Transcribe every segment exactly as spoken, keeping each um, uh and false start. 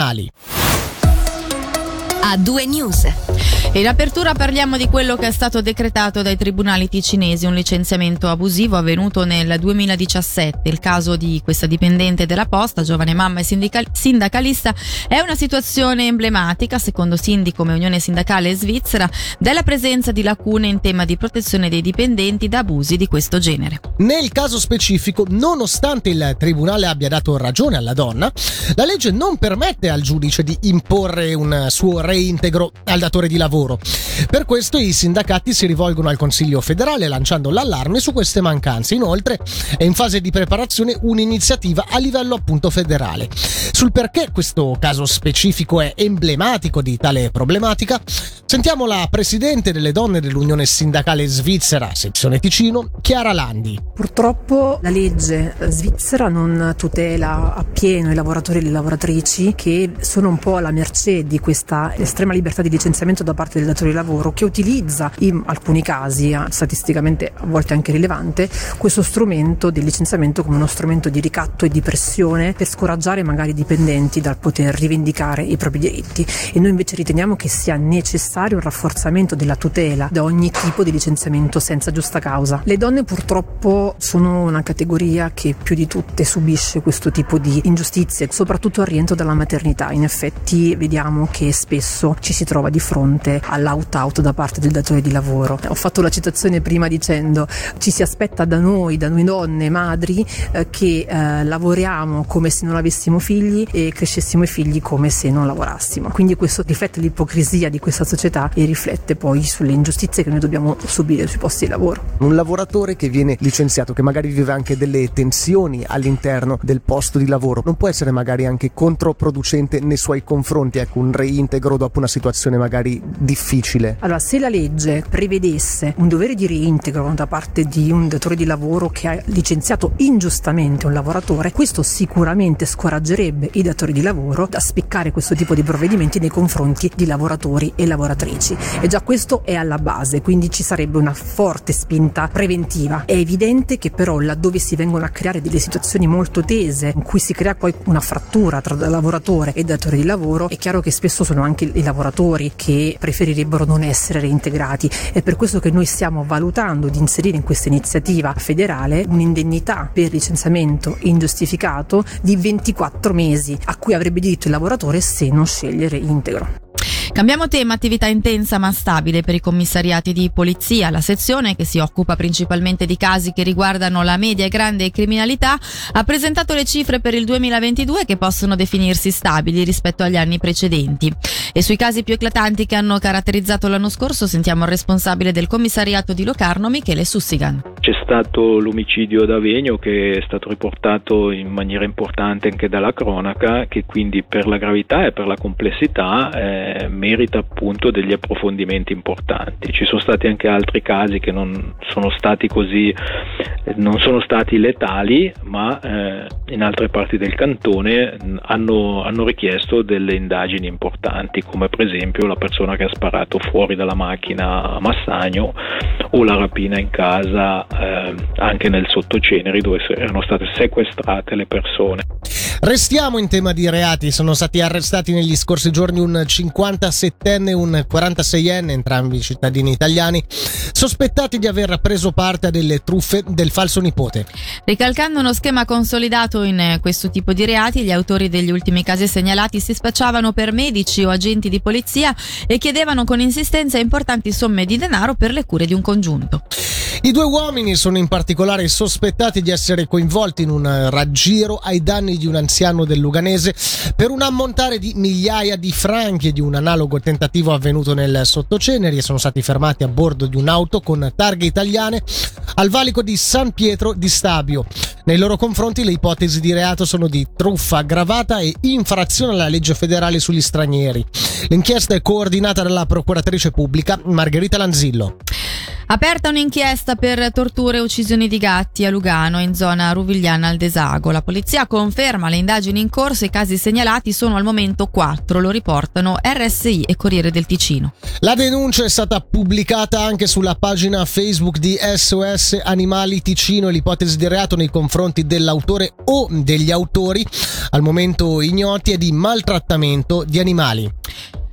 Ali. A due news. In apertura parliamo di quello che è stato decretato dai tribunali ticinesi, un licenziamento abusivo avvenuto nel duemiladiciassette. Il caso di questa dipendente della posta, giovane mamma e sindical- sindacalista, è una situazione emblematica, secondo Sindi come Unione Sindacale Svizzera, della presenza di lacune in tema di protezione dei dipendenti da abusi di questo genere. Nel caso specifico, nonostante il tribunale abbia dato ragione alla donna, la legge non permette al giudice di imporre un suo reintegro al datore di lavoro. Per questo i sindacati si rivolgono al Consiglio federale lanciando l'allarme su queste mancanze. Inoltre è in fase di preparazione un'iniziativa a livello appunto federale. Sul perché questo caso specifico è emblematico di tale problematica, sentiamo la presidente delle donne dell'Unione Sindacale Svizzera, sezione Ticino, Chiara Landi. Purtroppo la legge svizzera non tutela appieno i lavoratori e le lavoratrici, che sono un po' alla mercé di questa estrema libertà di licenziamento da parte del datore di lavoro, che utilizza in alcuni casi statisticamente a volte anche rilevante questo strumento del licenziamento come uno strumento di ricatto e di pressione per scoraggiare magari i dipendenti dal poter rivendicare i propri diritti. E noi invece riteniamo che sia necessario un rafforzamento della tutela da ogni tipo di licenziamento senza giusta causa. Le donne purtroppo sono una categoria che più di tutte subisce questo tipo di ingiustizie, soprattutto al rientro dalla maternità. In effetti vediamo che spesso ci si trova di fronte all'out-out da parte del datore di lavoro. Ho fatto la citazione prima dicendo ci si aspetta da noi, da noi donne, madri, eh, che eh, lavoriamo come se non avessimo figli e crescessimo i figli come se non lavorassimo. Quindi questo riflette l'ipocrisia di questa società e riflette poi sulle ingiustizie che noi dobbiamo subire sui posti di lavoro. Un lavoratore che viene licenziato, che magari vive anche delle tensioni all'interno del posto di lavoro, non può essere magari anche controproducente nei suoi confronti, ecco, un reintegro dopo una situazione magari difficile? Allora, se la legge prevedesse un dovere di reintegro da parte di un datore di lavoro che ha licenziato ingiustamente un lavoratore, questo sicuramente scoraggerebbe i datori di lavoro da spiccare questo tipo di provvedimenti nei confronti di lavoratori e lavoratrici, e già questo è alla base, quindi ci sarebbe una forte spinta preventiva. È evidente che però laddove si vengono a creare delle situazioni molto tese in cui si crea poi una frattura tra lavoratore e datore di lavoro, è chiaro che spesso sono anche i lavoratori che preferirebbero non essere reintegrati. È per questo che noi stiamo valutando di inserire in questa iniziativa federale un'indennità per licenziamento ingiustificato di ventiquattro mesi, a cui avrebbe diritto il lavoratore se non sceglie reintegro. Cambiamo tema, attività intensa ma stabile per i commissariati di polizia. La sezione, che si occupa principalmente di casi che riguardano la media e grande criminalità, ha presentato le cifre per il duemilaventidue che possono definirsi stabili rispetto agli anni precedenti. E sui casi più eclatanti che hanno caratterizzato l'anno scorso sentiamo il responsabile del commissariato di Locarno, Michele Sussigan. C'è stato l'omicidio ad Avegno, che è stato riportato in maniera importante anche dalla cronaca, che quindi per la gravità e per la complessità eh, merita appunto degli approfondimenti importanti. Ci sono stati anche altri casi che non sono stati così, non sono stati letali, ma eh, in altre parti del cantone hanno, hanno richiesto delle indagini importanti, come per esempio la persona che ha sparato fuori dalla macchina a Massagno, o la rapina in casa eh, anche nel Sottoceneri, dove erano state sequestrate le persone. Restiamo in tema di reati. Sono stati arrestati negli scorsi giorni un cinquantasettenne e un quarantaseienne, entrambi cittadini italiani, sospettati di aver preso parte a delle truffe del falso nipote. Ricalcando uno schema consolidato in questo tipo di reati, gli autori degli ultimi casi segnalati si spacciavano per medici o agenti di polizia e chiedevano con insistenza importanti somme di denaro per le cure di un congiunto. I due uomini sono in particolare sospettati di essere coinvolti in un raggiro ai danni di un anziano del Luganese per un ammontare di migliaia di franchi, e di un analogo tentativo avvenuto nel Sottoceneri, e sono stati fermati a bordo di un'auto con targhe italiane al valico di San Pietro di Stabio. Nei loro confronti le ipotesi di reato sono di truffa aggravata e infrazione alla legge federale sugli stranieri. L'inchiesta è coordinata dalla procuratrice pubblica Margherita Lanzillo. Aperta un'inchiesta per torture e uccisioni di gatti a Lugano, in zona Ruvigliana al Desago. La polizia conferma le indagini in corso, i casi segnalati sono al momento quattro, lo riportano R S I e Corriere del Ticino. La denuncia è stata pubblicata anche sulla pagina Facebook di S O S Animali Ticino. L'ipotesi di reato nei confronti dell'autore o degli autori, al momento ignoti, è di maltrattamento di animali.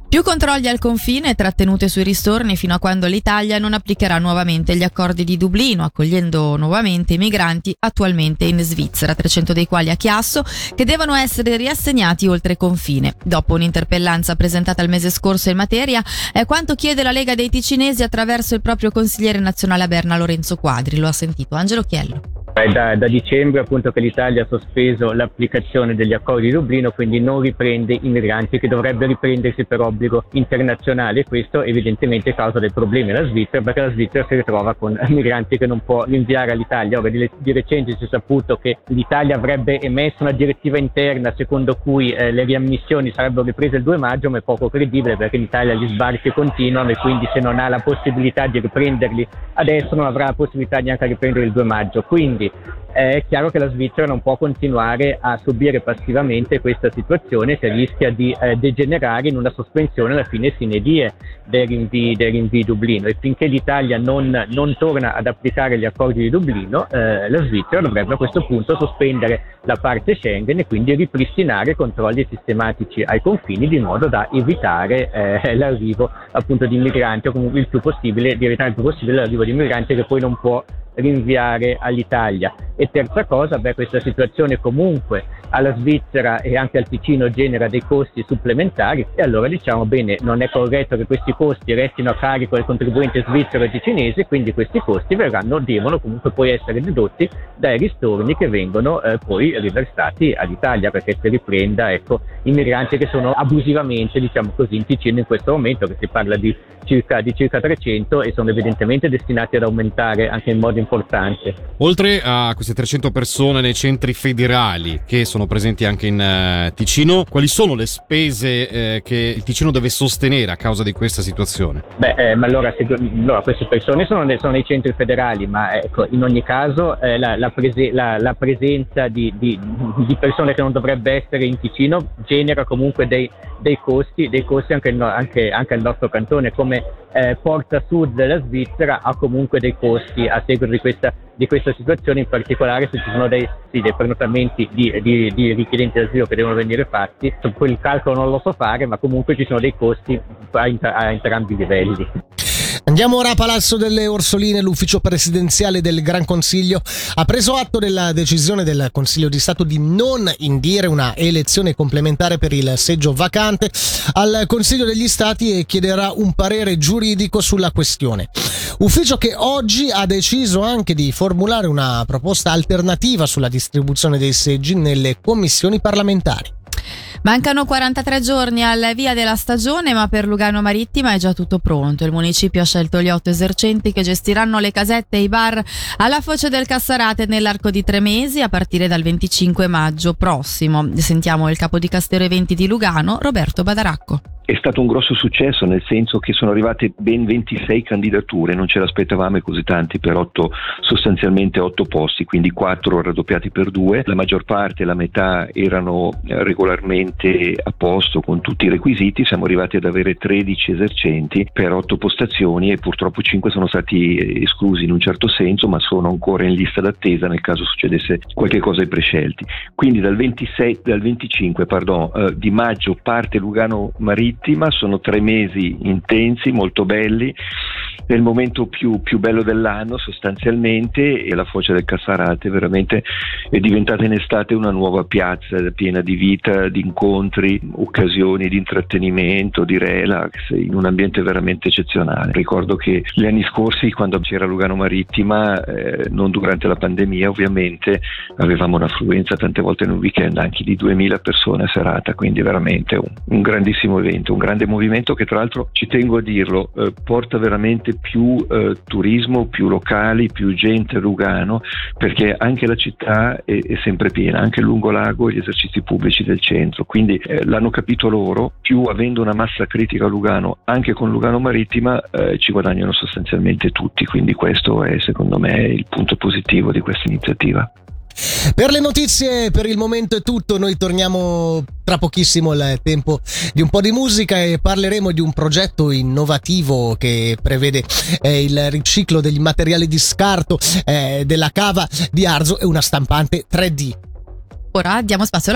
Più controlli al confine e trattenute sui ristorni fino a quando l'Italia non applicherà nuovamente gli accordi di Dublino, accogliendo nuovamente i migranti attualmente in Svizzera, trecento dei quali a Chiasso, che devono essere riassegnati oltre confine. Dopo un'interpellanza presentata il mese scorso in materia, è quanto chiede la Lega dei Ticinesi attraverso il proprio consigliere nazionale a Berna Lorenzo Quadri. Lo ha sentito Angelo Chiello. È da, da dicembre appunto che l'Italia ha sospeso l'applicazione degli accordi di Dublino, quindi non riprende i migranti che dovrebbe riprendersi per obbligo internazionale. Questo evidentemente causa dei problemi alla Svizzera, perché la Svizzera si ritrova con migranti che non può rinviare all'Italia. Ora, di, di recente si è saputo che l'Italia avrebbe emesso una direttiva interna secondo cui eh, le riammissioni sarebbero riprese il due maggio, ma è poco credibile perché in Italia gli sbarchi continuano e quindi se non ha la possibilità di riprenderli adesso non avrà la possibilità neanche di riprendere il due maggio. Quindi è chiaro che la Svizzera non può continuare a subire passivamente questa situazione che rischia di eh, degenerare in una sospensione alla fine sine die dei rinvii di Dublino, e finché l'Italia non, non torna ad applicare gli accordi di Dublino eh, la Svizzera dovrebbe a questo punto sospendere la parte Schengen e quindi ripristinare controlli sistematici ai confini di modo da evitare eh, l'arrivo appunto di migranti, o comunque il più possibile di evitare il più possibile l'arrivo di migranti che poi non può rinviare all'Italia. E terza cosa, beh, questa situazione comunque alla Svizzera e anche al Ticino genera dei costi supplementari, e allora diciamo bene, non è corretto che questi costi restino a carico del contribuente svizzero e ticinese, quindi questi costi verranno, devono comunque poi essere dedotti dai ristorni che vengono eh, poi riversati all'Italia, perché si riprenda ecco i migranti che sono abusivamente, diciamo così, in Ticino in questo momento, che si parla di circa, di circa trecento, e sono evidentemente destinati ad aumentare anche in modo importante. Oltre a queste trecento persone nei centri federali che sono presenti anche in eh, Ticino, quali sono le spese eh, che il Ticino deve sostenere a causa di questa situazione? Beh, eh, ma allora, se, allora queste persone sono, sono nei centri federali, ma ecco, in ogni caso eh, la, la, prese, la, la presenza di, di, di persone che non dovrebbe essere in Ticino genera comunque dei, dei costi, dei costi anche, anche, anche al nostro cantone, come eh, Porta Sud della Svizzera ha comunque dei costi a seguito di questa di questa situazione, in particolare se ci sono dei, sì, dei prenotamenti di, di, di richiedenti d'asilo che devono venire fatti. Poi il calcolo non lo so fare, ma comunque ci sono dei costi a, inter- a entrambi i livelli. Andiamo ora a Palazzo delle Orsoline. L'ufficio presidenziale del Gran Consiglio ha preso atto della decisione del Consiglio di Stato di non indire una elezione complementare per il seggio vacante al Consiglio degli Stati e chiederà un parere giuridico sulla questione. Ufficio che oggi ha deciso anche di formulare una proposta alternativa sulla distribuzione dei seggi nelle commissioni parlamentari. Mancano quarantatré giorni al via della stagione, ma per Lugano Marittima è già tutto pronto. Il municipio ha scelto gli otto esercenti che gestiranno le casette e i bar alla foce del Cassarate nell'arco di tre mesi, a partire dal venticinque maggio prossimo. Sentiamo il capo di Castello Eventi di Lugano, Roberto Badaracco. È stato un grosso successo, nel senso che sono arrivate ben ventisei candidature, non ce l'aspettavamo così tanti per otto, sostanzialmente otto posti, quindi quattro raddoppiati per due. La maggior parte, la metà, erano regolarmente a posto con tutti i requisiti. Siamo arrivati ad avere tredici esercenti per otto postazioni e purtroppo cinque sono stati esclusi in un certo senso, ma sono ancora in lista d'attesa nel caso succedesse qualche cosa ai prescelti. Quindi dal ventisei, dal venticinque, pardon, eh, di maggio parte Lugano Marittima. Sono tre mesi intensi, molto belli, nel momento più, più bello dell'anno sostanzialmente, e la foce del Cassarate veramente è diventata in estate una nuova piazza piena di vita, di incontri, occasioni di intrattenimento, di relax, in un ambiente veramente eccezionale. Ricordo che gli anni scorsi, quando c'era Lugano Marittima, eh, non durante la pandemia ovviamente, avevamo un'affluenza tante volte in un weekend anche di duemila persone a serata, quindi veramente un, un grandissimo evento. movimento, un grande movimento che tra l'altro, ci tengo a dirlo, eh, porta veramente più eh, turismo, più locali, più gente a Lugano, perché anche la città è, è sempre piena, anche Lungolago e gli esercizi pubblici del centro, quindi eh, l'hanno capito loro, più avendo una massa critica a Lugano, anche con Lugano Marittima eh, ci guadagnano sostanzialmente tutti, quindi questo è secondo me il punto positivo di questa iniziativa. Per le notizie per il momento è tutto, noi torniamo tra pochissimo al tempo di un po' di musica e parleremo di un progetto innovativo che prevede eh, il riciclo degli materiali di scarto eh, della cava di Arzo e una stampante tre D. Ora diamo spazio alla